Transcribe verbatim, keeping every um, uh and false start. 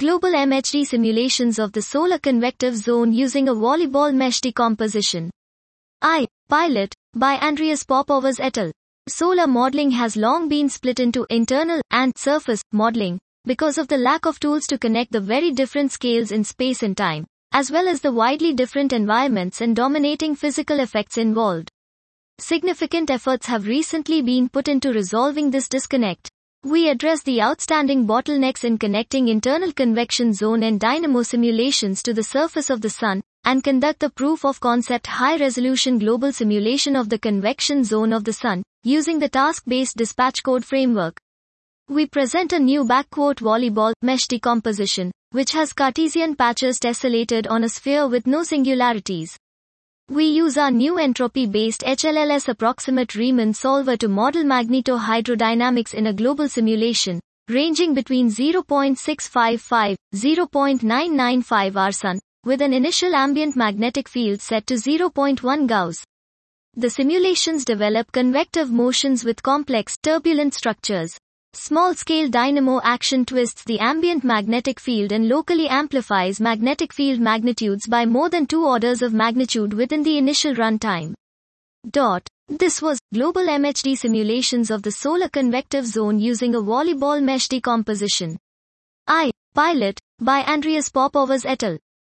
global M H D simulations of the solar convective zone using a volleyball mesh decomposition. I. Pilot, by Andrius Popovas et al. Solar modeling has long been split into internal and surface modeling, because of the lack of tools to connect the very different scales in space and time, as well as the widely different environments and dominating physical effects involved. Significant efforts have recently been put into resolving this disconnect. We address the outstanding bottlenecks in connecting internal convection zone and dynamo simulations to the surface of the Sun, and conduct the proof-of-concept high-resolution global simulation of the convection zone of the Sun, using the task-based dispatch code framework. We present a new backquote volleyball mesh decomposition, which has Cartesian patches tessellated on a sphere with no singularities. We use our new entropy-based H L L S approximate Riemann solver to model magnetohydrodynamics in a global simulation, ranging between zero point six five five to zero point nine nine five our Sun, with an initial ambient magnetic field set to zero point one Gauss. The simulations develop convective motions with complex, turbulent structures. Small-scale dynamo action twists the ambient magnetic field and locally amplifies magnetic field magnitudes by more than two orders of magnitude within the initial run time. Dot. This was global M H D simulations of the solar convective zone using a volleyball mesh decomposition. I. Pilot, by Andrius Popovas et al.